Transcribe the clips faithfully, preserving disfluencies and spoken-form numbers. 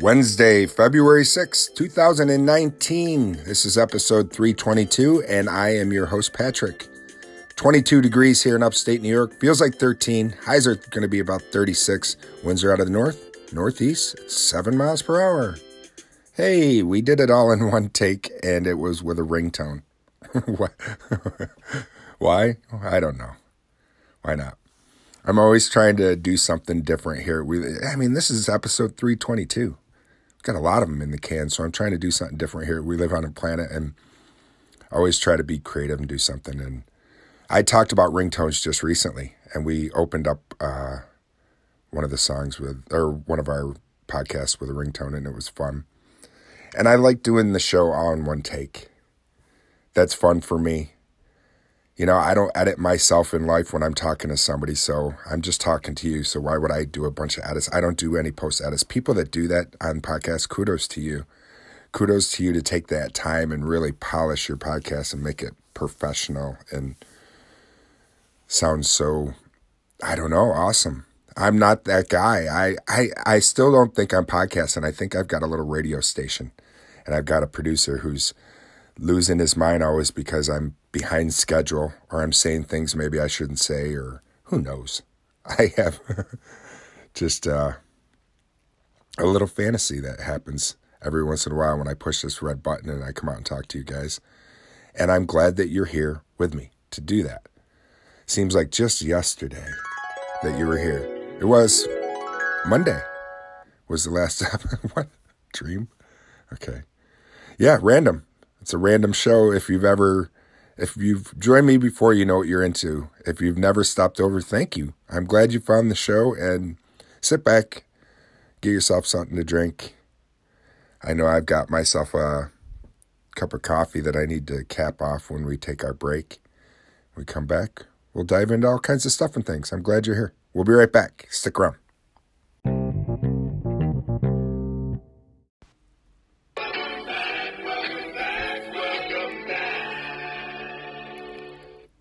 Wednesday, February sixth, twenty nineteen. This is episode three twenty-two, and I am your host, Patrick. twenty-two degrees here in upstate New York. Feels like thirteen. Highs are going to be about thirty-six. Winds are out of the north, northeast, seven miles per hour. Hey, we did it all in one take, and it was with a ringtone. Why? I don't know. Why not? I'm always trying to do something different here. We, I mean, this is episode three twenty-two. Got a lot of them in the can, so I'm trying to do something different here. We live on a planet, and I always try to be creative and do something. And I talked about ringtones just recently, and we opened up uh, one of the songs with, or one of our podcasts with a ringtone, and it was fun. And I like doing the show all in one take. That's fun for me. You know, I don't edit myself in life when I'm talking to somebody, so I'm just talking to you. So why would I do a bunch of edits? I don't do any post edits. People that do that on podcasts, kudos to you. Kudos to you to take that time and really polish your podcast and make it professional and sound so, I don't know, awesome. I'm not that guy. I, I, I still don't think I'm podcasting. I think I've got a little radio station, and I've got a producer who's losing his mind always because I'm behind schedule, or I'm saying things maybe I shouldn't say, or who knows. I have just uh, a little fantasy that happens every once in a while when I push this red button and I come out and talk to you guys. And I'm glad that you're here with me to do that. Seems like just yesterday that you were here. It was Monday was the last time. What? Dream? Okay. Yeah, random. It's a random show. If you've ever, if you've joined me before, you know what you're into. If you've never stopped over, thank you. I'm glad you found the show, and sit back, get yourself something to drink. I know I've got myself a cup of coffee that I need to cap off when we take our break. When we come back, we'll dive into all kinds of stuff and things. I'm glad you're here. We'll be right back. Stick around.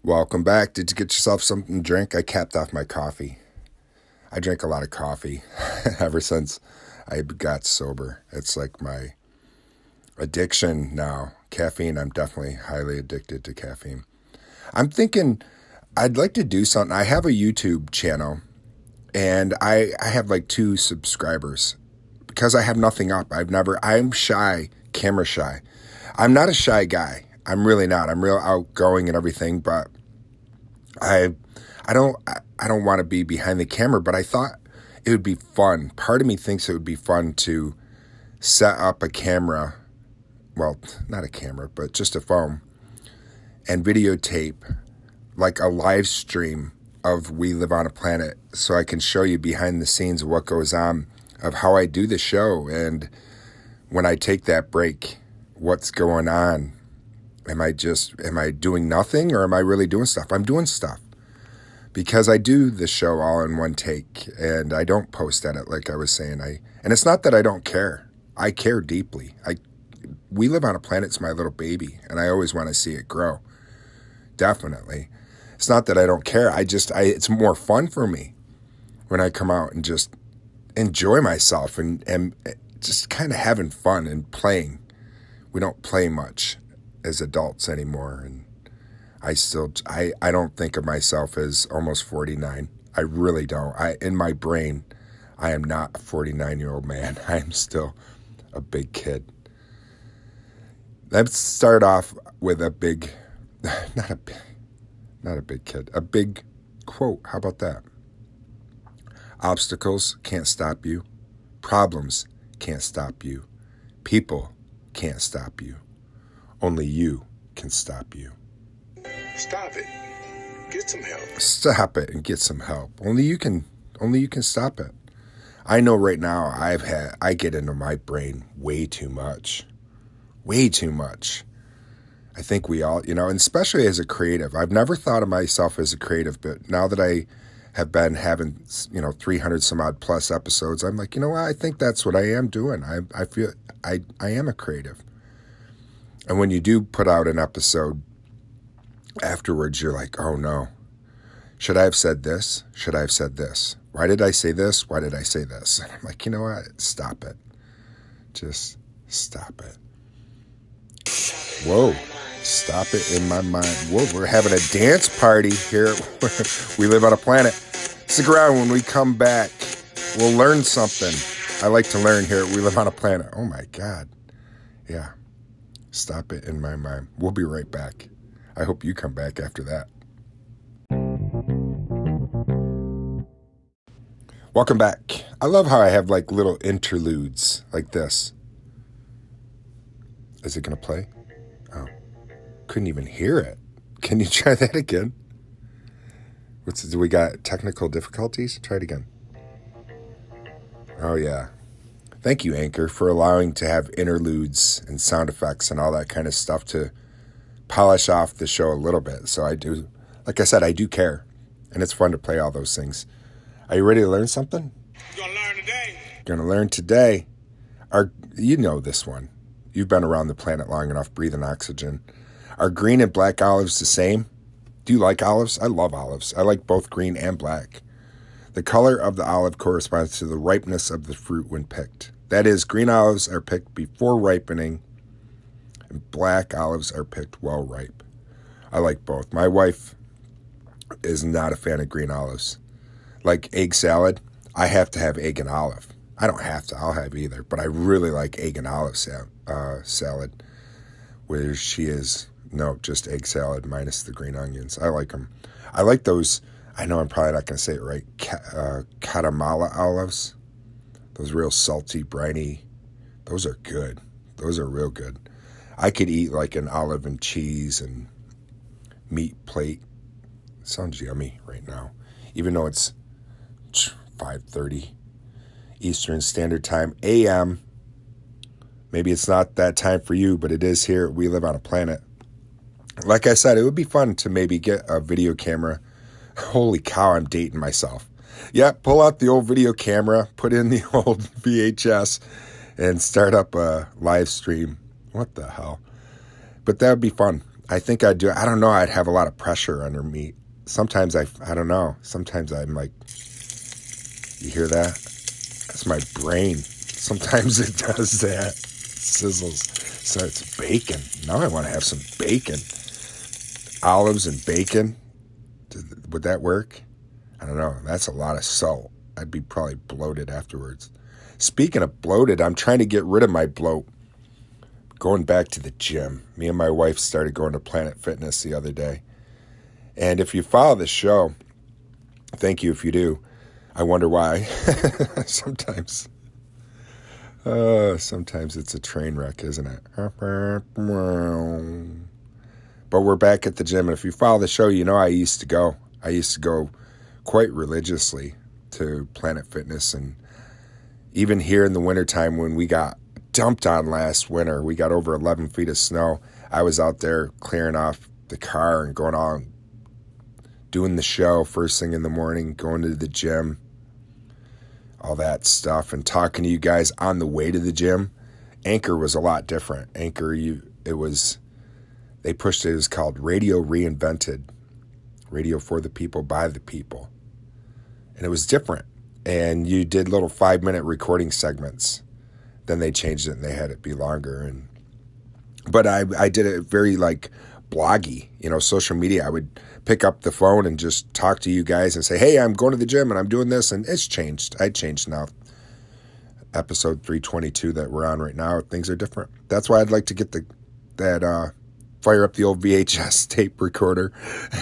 Welcome back. Did you get yourself something to drink? I capped off my coffee. I drink a lot of coffee ever since I got sober. It's like my addiction now. Caffeine, I'm definitely highly addicted to caffeine. I'm thinking I'd like to do something. I have a YouTube channel, and I, I have like two subscribers because I have nothing up. I've never, I'm shy, camera shy. I'm not a shy guy. I'm really not. I'm real outgoing and everything, but I I don't I don't want to be behind the camera, but I thought it would be fun. Part of me thinks it would be fun to set up a camera, well, not a camera, but just a phone, and videotape like a live stream of We Live on a Planet, so I can show you behind the scenes of what goes on, of how I do the show, and when I take that break, what's going on. Am I just, am I doing nothing, or am I really doing stuff? I'm doing stuff. Because I do the show all in one take, and I don't post at it like I was saying. I and it's not that I don't care. I care deeply. I We Live on a Planet is my little baby, and I always want to see it grow. Definitely. It's not that I don't care. I just I it's more fun for me when I come out and just enjoy myself and, and just kind of having fun and playing. We don't play much as adults anymore, and I still, I, I don't think of myself as almost forty-nine. I really don't. I in my brain, I am not a forty-nine-year-old man. I am still a big kid. Let's start off with a big, not a, not a big kid, a big quote. How about that? Obstacles can't stop you. Problems can't stop you. People can't stop you. Only you can stop you. Stop it. Get some help. Stop it and get some help. Only you can only you can stop it. I know right now I've had I get into my brain way too much. Way too much. I think we all, you know, and especially as a creative. I've never thought of myself as a creative, but now that I have been having, you know, three hundred some odd plus episodes, I'm like, you know what? I think that's what I am doing. I I feel I I am a creative. And when you do put out an episode afterwards, you're like, oh no, should I have said this? Should I have said this? Why did I say this? Why did I say this? And I'm like, you know what? Stop it. Just stop it. Whoa. Stop it in my mind. Whoa, we're having a dance party here. We live on a planet. Stick around. When we come back, we'll learn something. I like to learn here. We live on a planet. Oh, my God. Yeah. Stop it in my mind. We'll be right back. I hope you come back after that. Welcome back. I love how I have like little interludes like this. Is it going to play? Oh, couldn't even hear it. Can you try that again? What's do we got? Technical difficulties? Try it again. Oh, yeah. Thank you, Anchor, for allowing to have interludes and sound effects and all that kind of stuff to polish off the show a little bit. So I do, like I said, I do care. And it's fun to play all those things. Are you ready to learn something? You're going to learn today. Going to learn today. Our, you know this one. You've been around the planet long enough breathing oxygen. Are green and black olives the same? Do you like olives? I love olives. I like both green and black. The color of the olive corresponds to the ripeness of the fruit when picked. That is, green olives are picked before ripening, and black olives are picked while ripe. I like both. My wife is not a fan of green olives. Like egg salad, I have to have egg and olive. I don't have to. I'll have either. But I really like egg and olive sal- uh, salad, where she is, no, just egg salad minus the green onions. I like them. I like those, I know I'm probably not going to say it right, ca- uh, Guatemala olives. Those real salty, briny. Those are good. Those are real good. I could eat like an olive and cheese and meat plate. Sounds yummy right now. Even though it's five thirty Eastern Standard Time, A M. Maybe it's not that time for you, but it is here. We live on a planet. Like I said, it would be fun to maybe get a video camera. Holy cow, I'm dating myself. Yeah, pull out the old video camera, put in the old V H S, and start up a live stream. What the hell? But that would be fun. I think I'd do it. I don't know. I'd have a lot of pressure under me. Sometimes I, I don't know. Sometimes I'm like... You hear that? That's my brain. Sometimes it does that. Sizzles. So it's bacon. Now I want to have some bacon. Olives and bacon. Would that work? I don't know. That's a lot of salt. I'd be probably bloated afterwards. Speaking of bloated, I'm trying to get rid of my bloat. Going back to the gym. Me and my wife started going to Planet Fitness the other day. And if you follow this show, thank you if you do. I wonder why. sometimes. Uh, sometimes it's a train wreck, isn't it? But we're back at the gym. And if you follow the show, you know I used to go. I used to go quite religiously to Planet Fitness. And even here in the wintertime when we got dumped on last winter, we got over eleven feet of snow. I was out there clearing off the car and going on, doing the show first thing in the morning, going to the gym. All that stuff and talking to you guys on the way to the gym. Anchor was a lot different. Anchor, you it was, they pushed it. It was called Radio Reinvented. Radio for the people, by the people. And it was different. And you did little five-minute recording segments. Then they changed it and they had it be longer. And But I, I did it very like... bloggy, you know, social media. I would pick up the phone and just talk to you guys and say, hey, I'm going to the gym and I'm doing this. And it's changed. I changed now. Episode three twenty-two that we're on right now, things are different. That's why I'd like to get the, that, uh, fire up the old V H S tape recorder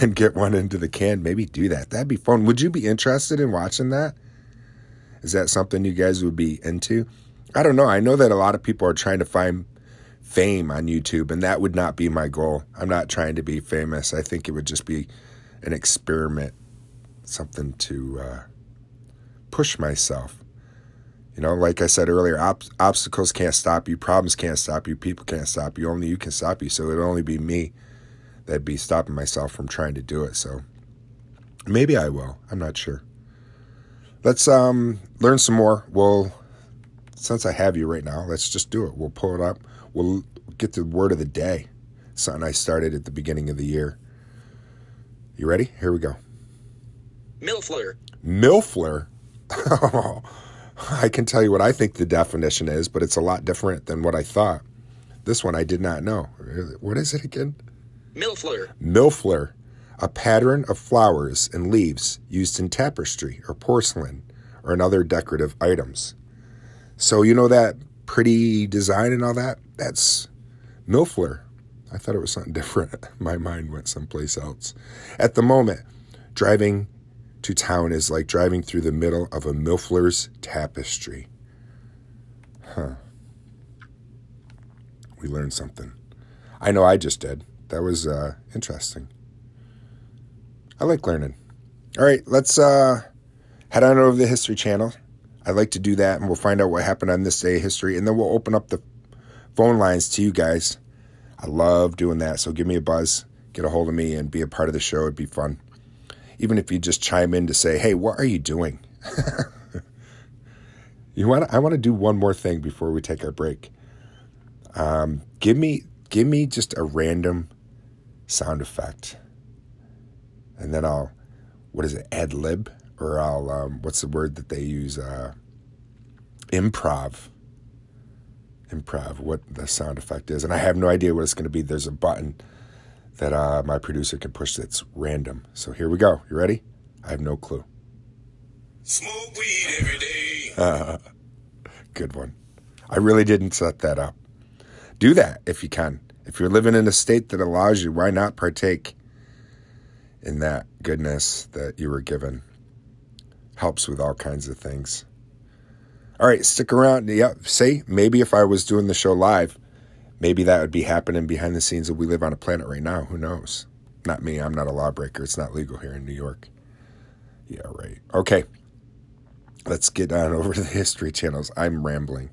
and get one into the can. Maybe do that. That'd be fun. Would you be interested in watching that? Is that something you guys would be into? I don't know. I know that a lot of people are trying to find fame on YouTube, and that would not be my goal. I'm not trying to be famous. I think it would just be an experiment, something to uh, push myself. You know, like I said earlier, ob- obstacles can't stop you, problems can't stop you, people can't stop you, only you can stop you. So it would only be me that'd be stopping myself from trying to do it. So maybe I will. I'm not sure. Let's um, learn some more. We'll, since I have you right now, let's just do it. We'll pull it up. We'll get the word of the day, something I started at the beginning of the year. You ready? Here we go. Millefleur. Millefleur? I can tell you what I think the definition is, but it's a lot different than what I thought. This one I did not know. What is it again? Millefleur. Millefleur, a pattern of flowers and leaves used in tapestry or porcelain or in other decorative items. So you know that pretty design and all that? That's millefleur. I thought it was something different. My mind went someplace else. At the moment, driving to town is like driving through the middle of a millefleur's tapestry. Huh. We learned something. I know I just did. That was uh, interesting. I like learning. All right, let's uh, head on over to the History Channel. I like to do that, and we'll find out what happened on this day of history, and then we'll open up the phone lines to you guys. I love doing that, so give me a buzz. Get a hold of me and be a part of the show. It'd be fun. Even if you just chime in to say, hey, what are you doing? you want? I want to do one more thing before we take our break. Um, give me, give me just a random sound effect. And then I'll, what is it, ad lib? Or I'll, um, what's the word that they use? Uh, improv. Improv, what the sound effect is. And I have no idea what it's going to be. There's a button that uh, my producer can push that's random. So here we go. You ready? I have no clue. Smoke weed every day. uh, good one. I really didn't set that up. Do that if you can. If you're living in a state that allows you, why not partake in that goodness that you were given? Helps with all kinds of things. All right, stick around. Yeah, see, maybe if I was doing the show live, maybe that would be happening behind the scenes that we live on a planet right now. Who knows? Not me. I'm not a lawbreaker. It's not legal here in New York. Yeah, right. Okay. Let's get on over to the History Channels. I'm rambling.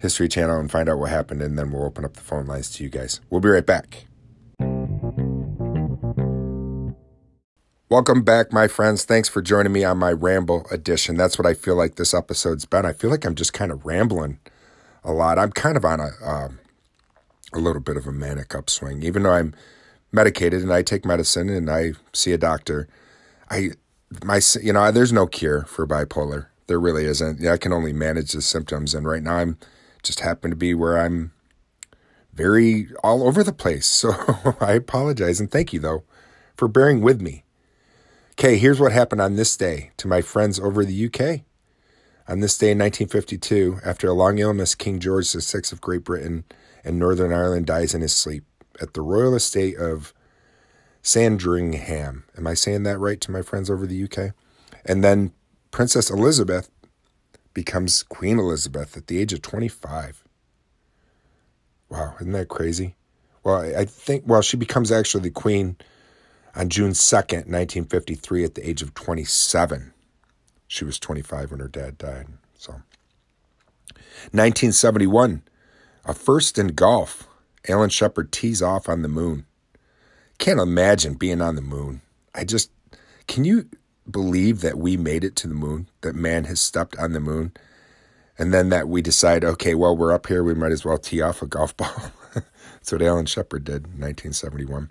History Channel and find out what happened, and then we'll open up the phone lines to you guys. We'll be right back. Welcome back, my friends. Thanks for joining me on my ramble edition. That's what I feel like this episode's been. I feel like I'm just kind of rambling a lot. I'm kind of on a... Um, a little bit of a manic upswing. Even though I'm medicated and I take medicine and I see a doctor, I, my, you know, there's no cure for bipolar. There really isn't. I can only manage the symptoms. And right now I'm just happen to be where I'm very all over the place. So I apologize. And thank you though for bearing with me. Okay. Here's what happened on this day to my friends over in the U K. On this day in nineteen fifty-two, after a long illness, King George the Sixth of Great Britain and Northern Ireland dies in his sleep at the royal estate of Sandringham. Am I saying that right to my friends over the U K? And then Princess Elizabeth becomes Queen Elizabeth at the age of twenty-five. Wow, isn't that crazy? Well, I think, well, she becomes actually the Queen on June second, nineteen fifty-three at the age of twenty-seven. She was twenty-five when her dad died. So, nineteen seventy-one. A first in golf. Alan Shepard tees off on the moon. Can't imagine being on the moon. I just, can you believe that we made it to the moon? That man has stepped on the moon? And then that we decide, okay, well, we're up here. We might as well tee off a golf ball. That's what Alan Shepard did in nineteen seventy-one.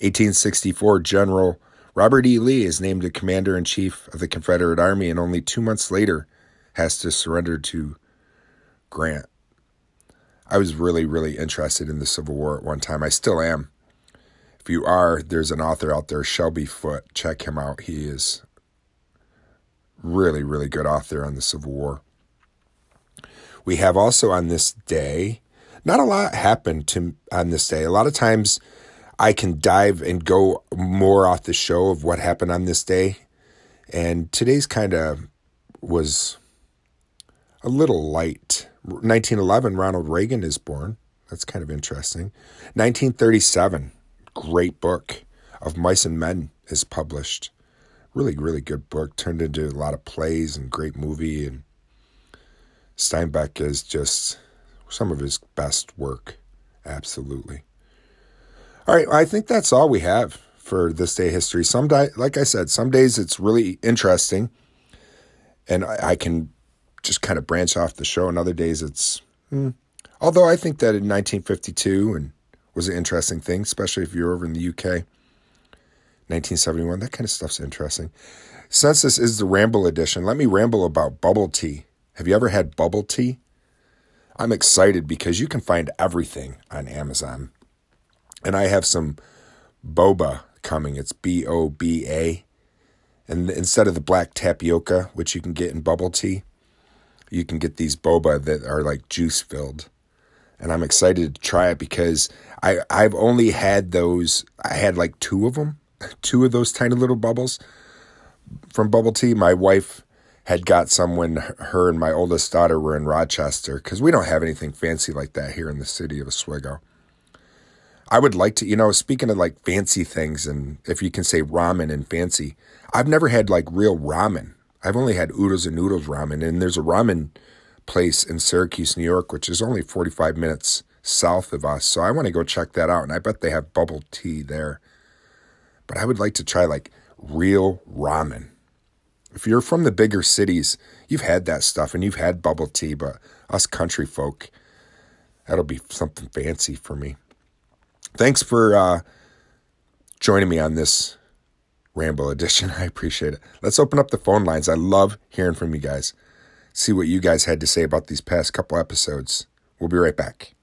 eighteen sixty-four, General Robert E. Lee is named the Commander-in-Chief of the Confederate Army and only two months later has to surrender to Grant. I was really, really interested in the Civil War at one time. I still am. If you are, there's an author out there, Shelby Foote. Check him out. He is really, really good author on the Civil War. We have also on this day, not a lot happened to on this day. A lot of times I can dive and go more off the show of what happened on this day. And today's kind of was a little light. nineteen eleven, Ronald Reagan is born. That's kind of interesting. nineteen thirty-seven, great book of Mice and Men is published. Really, really good book. Turned into a lot of plays and great movie. And Steinbeck is just some of his best work. Absolutely. All right. I think that's all we have for this day history. Some di- Like I said, some days it's really interesting. And I, I can... just kind of branch off the show, and other days it's hmm. Although I think that in nineteen fifty-two and was an interesting thing, especially if you're over in the U K, nineteen seventy-one. That kind of stuff's interesting. Since this is the ramble edition, let me ramble about bubble tea. Have you ever had bubble tea? I'm excited because you can find everything on Amazon. And I have some boba coming. It's B O B A. And instead of the black tapioca, which you can get in bubble tea, you can get these boba that are like juice filled. And I'm excited to try it because I, I've only had those. I had like two of them, two of those tiny little bubbles from bubble tea. My wife had got some when her and my oldest daughter were in Rochester because we don't have anything fancy like that here in the city of Oswego. I would like to, you know, speaking of like fancy things, and if you can say ramen and fancy, I've never had like real ramen. I've only had oodles and noodles ramen, and there's a ramen place in Syracuse, New York, which is only forty-five minutes south of us. So I want to go check that out, and I bet they have bubble tea there. But I would like to try like real ramen. If you're from the bigger cities, you've had that stuff and you've had bubble tea, but us country folk, that'll be something fancy for me. Thanks for uh, joining me on this ramble edition. I appreciate it. Let's open up the phone lines. I love hearing from you guys. See what you guys had to say about these past couple episodes. We'll be right back.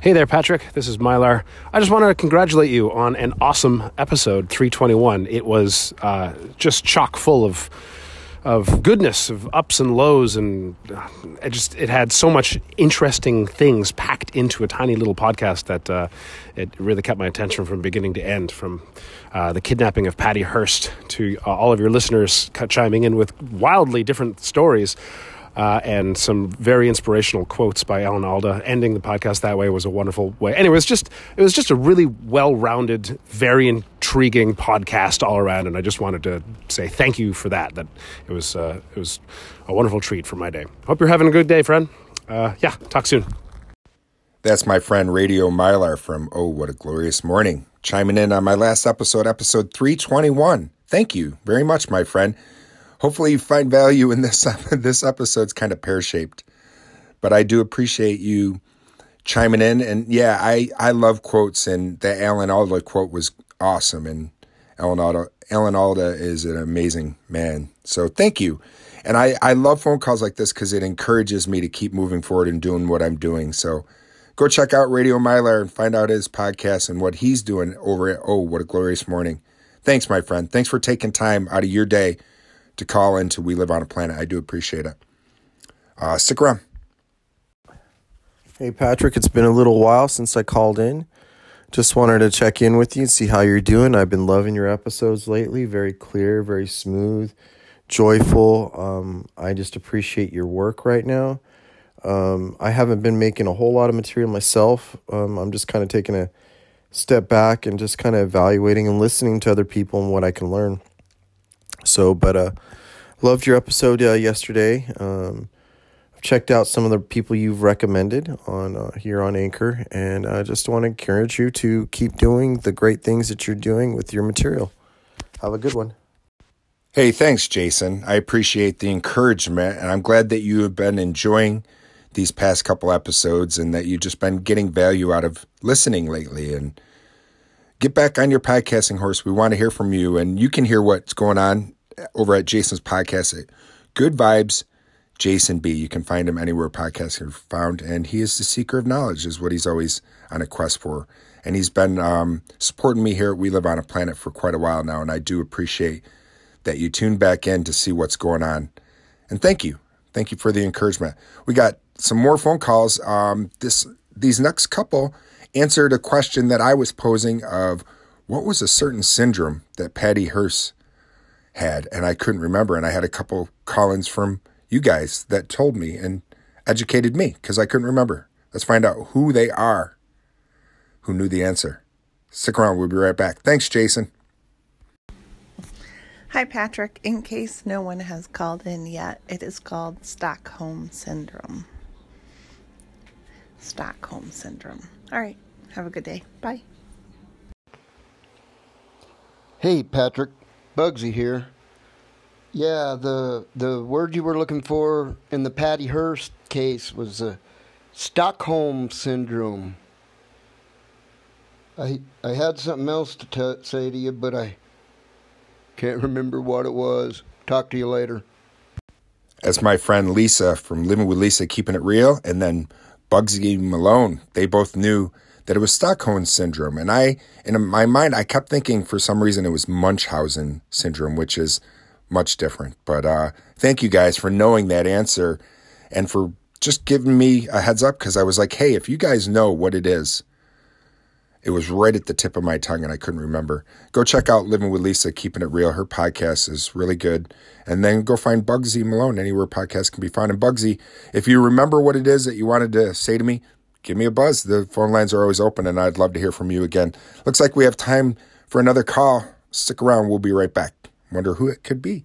Hey there, Patrick. This is Mylar. I just want to congratulate you on an awesome episode, three twenty-one. It was uh, just chock full of of goodness, of ups and lows, and it just it had so much interesting things packed into a tiny little podcast that uh, it really kept my attention from beginning to end, from uh, the kidnapping of Patty Hearst to uh, all of your listeners chiming in with wildly different stories uh, and some very inspirational quotes by Alan Alda. Ending the podcast that way was a wonderful way. Anyway, it was just, it was just a really well-rounded, very intriguing podcast all around, and I just wanted to say thank you for that. That it was uh, it was a wonderful treat for my day. Hope you're having a good day, friend. Uh, yeah, talk soon. That's my friend Radio Mylar from Oh, What a Glorious Morning, chiming in on my last episode, episode three twenty-one. Thank you very much, my friend. Hopefully you find value in this. This episode's kind of pear-shaped, but I do appreciate you chiming in. And yeah, I, I love quotes, and the Alan Alda quote was awesome, and Alan Alda, Alan Alda is an amazing man. So thank you. And I, I love phone calls like this because it encourages me to keep moving forward and doing what I'm doing. So go check out Radio Mylar and find out his podcast and what he's doing over at Oh, What a Glorious Morning. Thanks, my friend. Thanks for taking time out of your day to call into We Live on a Planet. I do appreciate it. Uh, stick around. Hey, Patrick. It's been a little while since I called in. Just wanted to check in with you and see how you're doing. I've been loving your episodes lately. Very clear, very smooth, joyful. Um, I just appreciate your work right now. Um, I haven't been making a whole lot of material myself. Um, I'm just kind of taking a step back and just kind of evaluating and listening to other people and what I can learn. So, but uh, loved your episode uh, yesterday. Um, checked out some of the people you've recommended on uh, here on Anchor, and I uh, just want to encourage you to keep doing the great things that you're doing with your material. Have a good one. Hey, thanks, Jason. I appreciate the encouragement, and I'm glad that you have been enjoying these past couple episodes and that you've just been getting value out of listening lately. And get back on your podcasting horse. We want to hear from you, and you can hear what's going on over at Jason's Podcast at Good Vibes Jason B. You can find him anywhere podcasts are found, and he is the seeker of knowledge, is what he's always on a quest for. And he's been um, supporting me here at We Live on a Planet for quite a while now, and I do appreciate that you tune back in to see what's going on. And thank you. Thank you for the encouragement. We got some more phone calls. Um, this These next couple answered a question that I was posing of what was a certain syndrome that Patty Hearst had, and I couldn't remember, and I had a couple call-ins from you guys that told me and educated me because I couldn't remember. Let's find out who they are, who knew the answer. Stick around. We'll be right back. Thanks, Jason. Hi, Patrick. In case no one has called in yet, it is called Stockholm Syndrome. Stockholm Syndrome. All right. Have a good day. Bye. Hey, Patrick. Bugsy here. Yeah, the the word you were looking for in the Patty Hearst case was uh, Stockholm Syndrome. I I had something else to t- say to you, but I can't remember what it was. Talk to you later. That's my friend Lisa from Living With Lisa, Keeping It Real, and then Bugsy Malone. They both knew that it was Stockholm Syndrome. And I, in my mind, I kept thinking for some reason it was Munchausen Syndrome, which is much different. But uh, thank you guys for knowing that answer and for just giving me a heads up, because I was like, hey, if you guys know what it is, it was right at the tip of my tongue and I couldn't remember. Go check out Living With Lisa, Keeping It Real. Her podcast is really good. And then go find Bugsy Malone anywhere podcasts can be found. And Bugsy, if you remember what it is that you wanted to say to me, give me a buzz. The phone lines are always open and I'd love to hear from you again. Looks like we have time for another call. Stick around. We'll be right back. Wonder who it could be.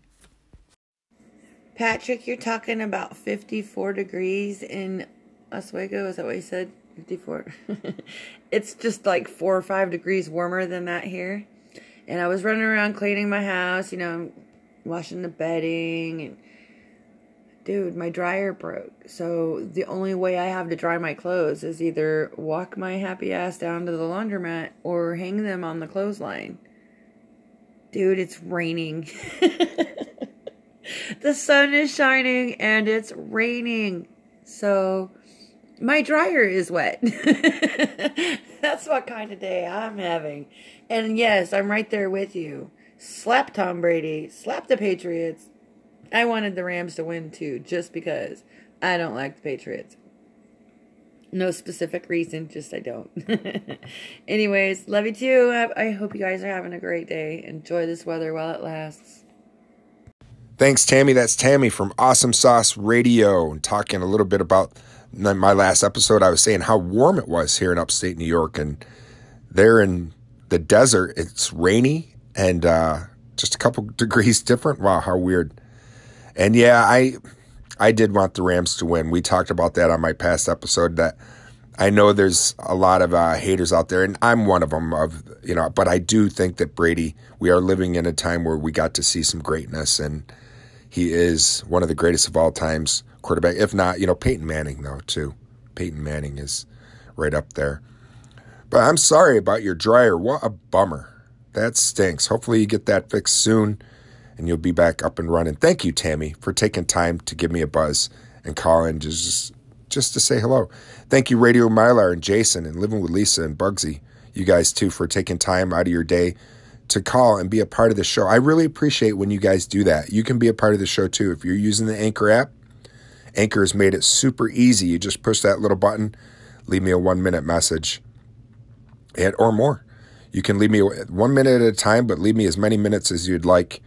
Patrick, you're talking about fifty-four degrees in Oswego. Is that what you said? fifty-four It's just like four or five degrees warmer than that here. And I was running around cleaning my house, you know, washing the bedding. And dude, my dryer broke. So the only way I have to dry my clothes is either walk my happy ass down to the laundromat or hang them on the clothesline. Dude, it's raining. The sun is shining and it's raining. So my dryer is wet. That's what kind of day I'm having. And yes, I'm right there with you. Slap Tom Brady. Slap the Patriots. I wanted the Rams to win too, just because I don't like the Patriots. No specific reason, just I don't. Anyways, love you too. I hope you guys are having a great day. Enjoy this weather while it lasts. Thanks, Tammy. That's Tammy from Awesome Sauce Radio. And talking a little bit about my last episode, I was saying how warm it was here in upstate New York. And there in the desert, it's rainy and uh, just a couple degrees different. Wow, how weird. And yeah, I I did want the Rams to win. We talked about that on my past episode, that I know there's a lot of uh, haters out there, and I'm one of them, of, you know, but I do think that Brady, we are living in a time where we got to see some greatness, and he is one of the greatest of all times quarterback, if not, you know, Peyton Manning though too. Peyton Manning is right up there. But I'm sorry about your dryer. What a bummer. That stinks. Hopefully you get that fixed soon and you'll be back up and running. Thank you, Tammy, for taking time to give me a buzz and call in just just to say hello. Thank you, Radio Mylar and Jason and Living With Lisa and Bugsy, you guys too, for taking time out of your day to call and be a part of the show. I really appreciate when you guys do that. You can be a part of the show too. If you're using the Anchor app, Anchor has made it super easy. You just push that little button, leave me a one-minute message and or more. You can leave me one minute at a time, but leave me as many minutes as you'd like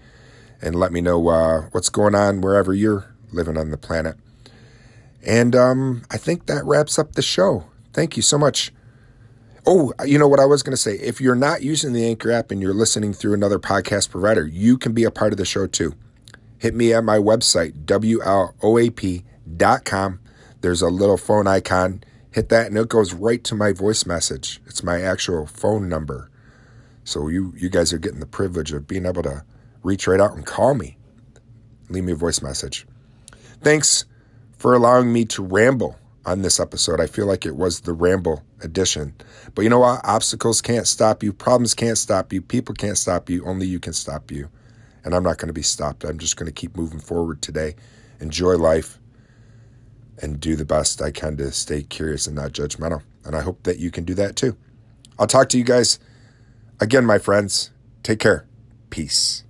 and let me know uh, what's going on wherever you're living on the planet. And um, I think that wraps up the show. Thank you so much. Oh, you know what I was going to say. If you're not using the Anchor app and you're listening through another podcast provider, you can be a part of the show too. Hit me at my website, W L O A P dot com. There's a little phone icon. Hit that and it goes right to my voice message. It's my actual phone number. So you, you guys are getting the privilege of being able to reach right out and call me. Leave me a voice message. Thanks for allowing me to ramble on this episode. I feel like it was the ramble edition. But you know what? Obstacles can't stop you. Problems can't stop you. People can't stop you. Only you can stop you. And I'm not going to be stopped. I'm just going to keep moving forward today. Enjoy life and do the best I can to stay curious and not judgmental. And I hope that you can do that too. I'll talk to you guys again, my friends. Take care. Peace.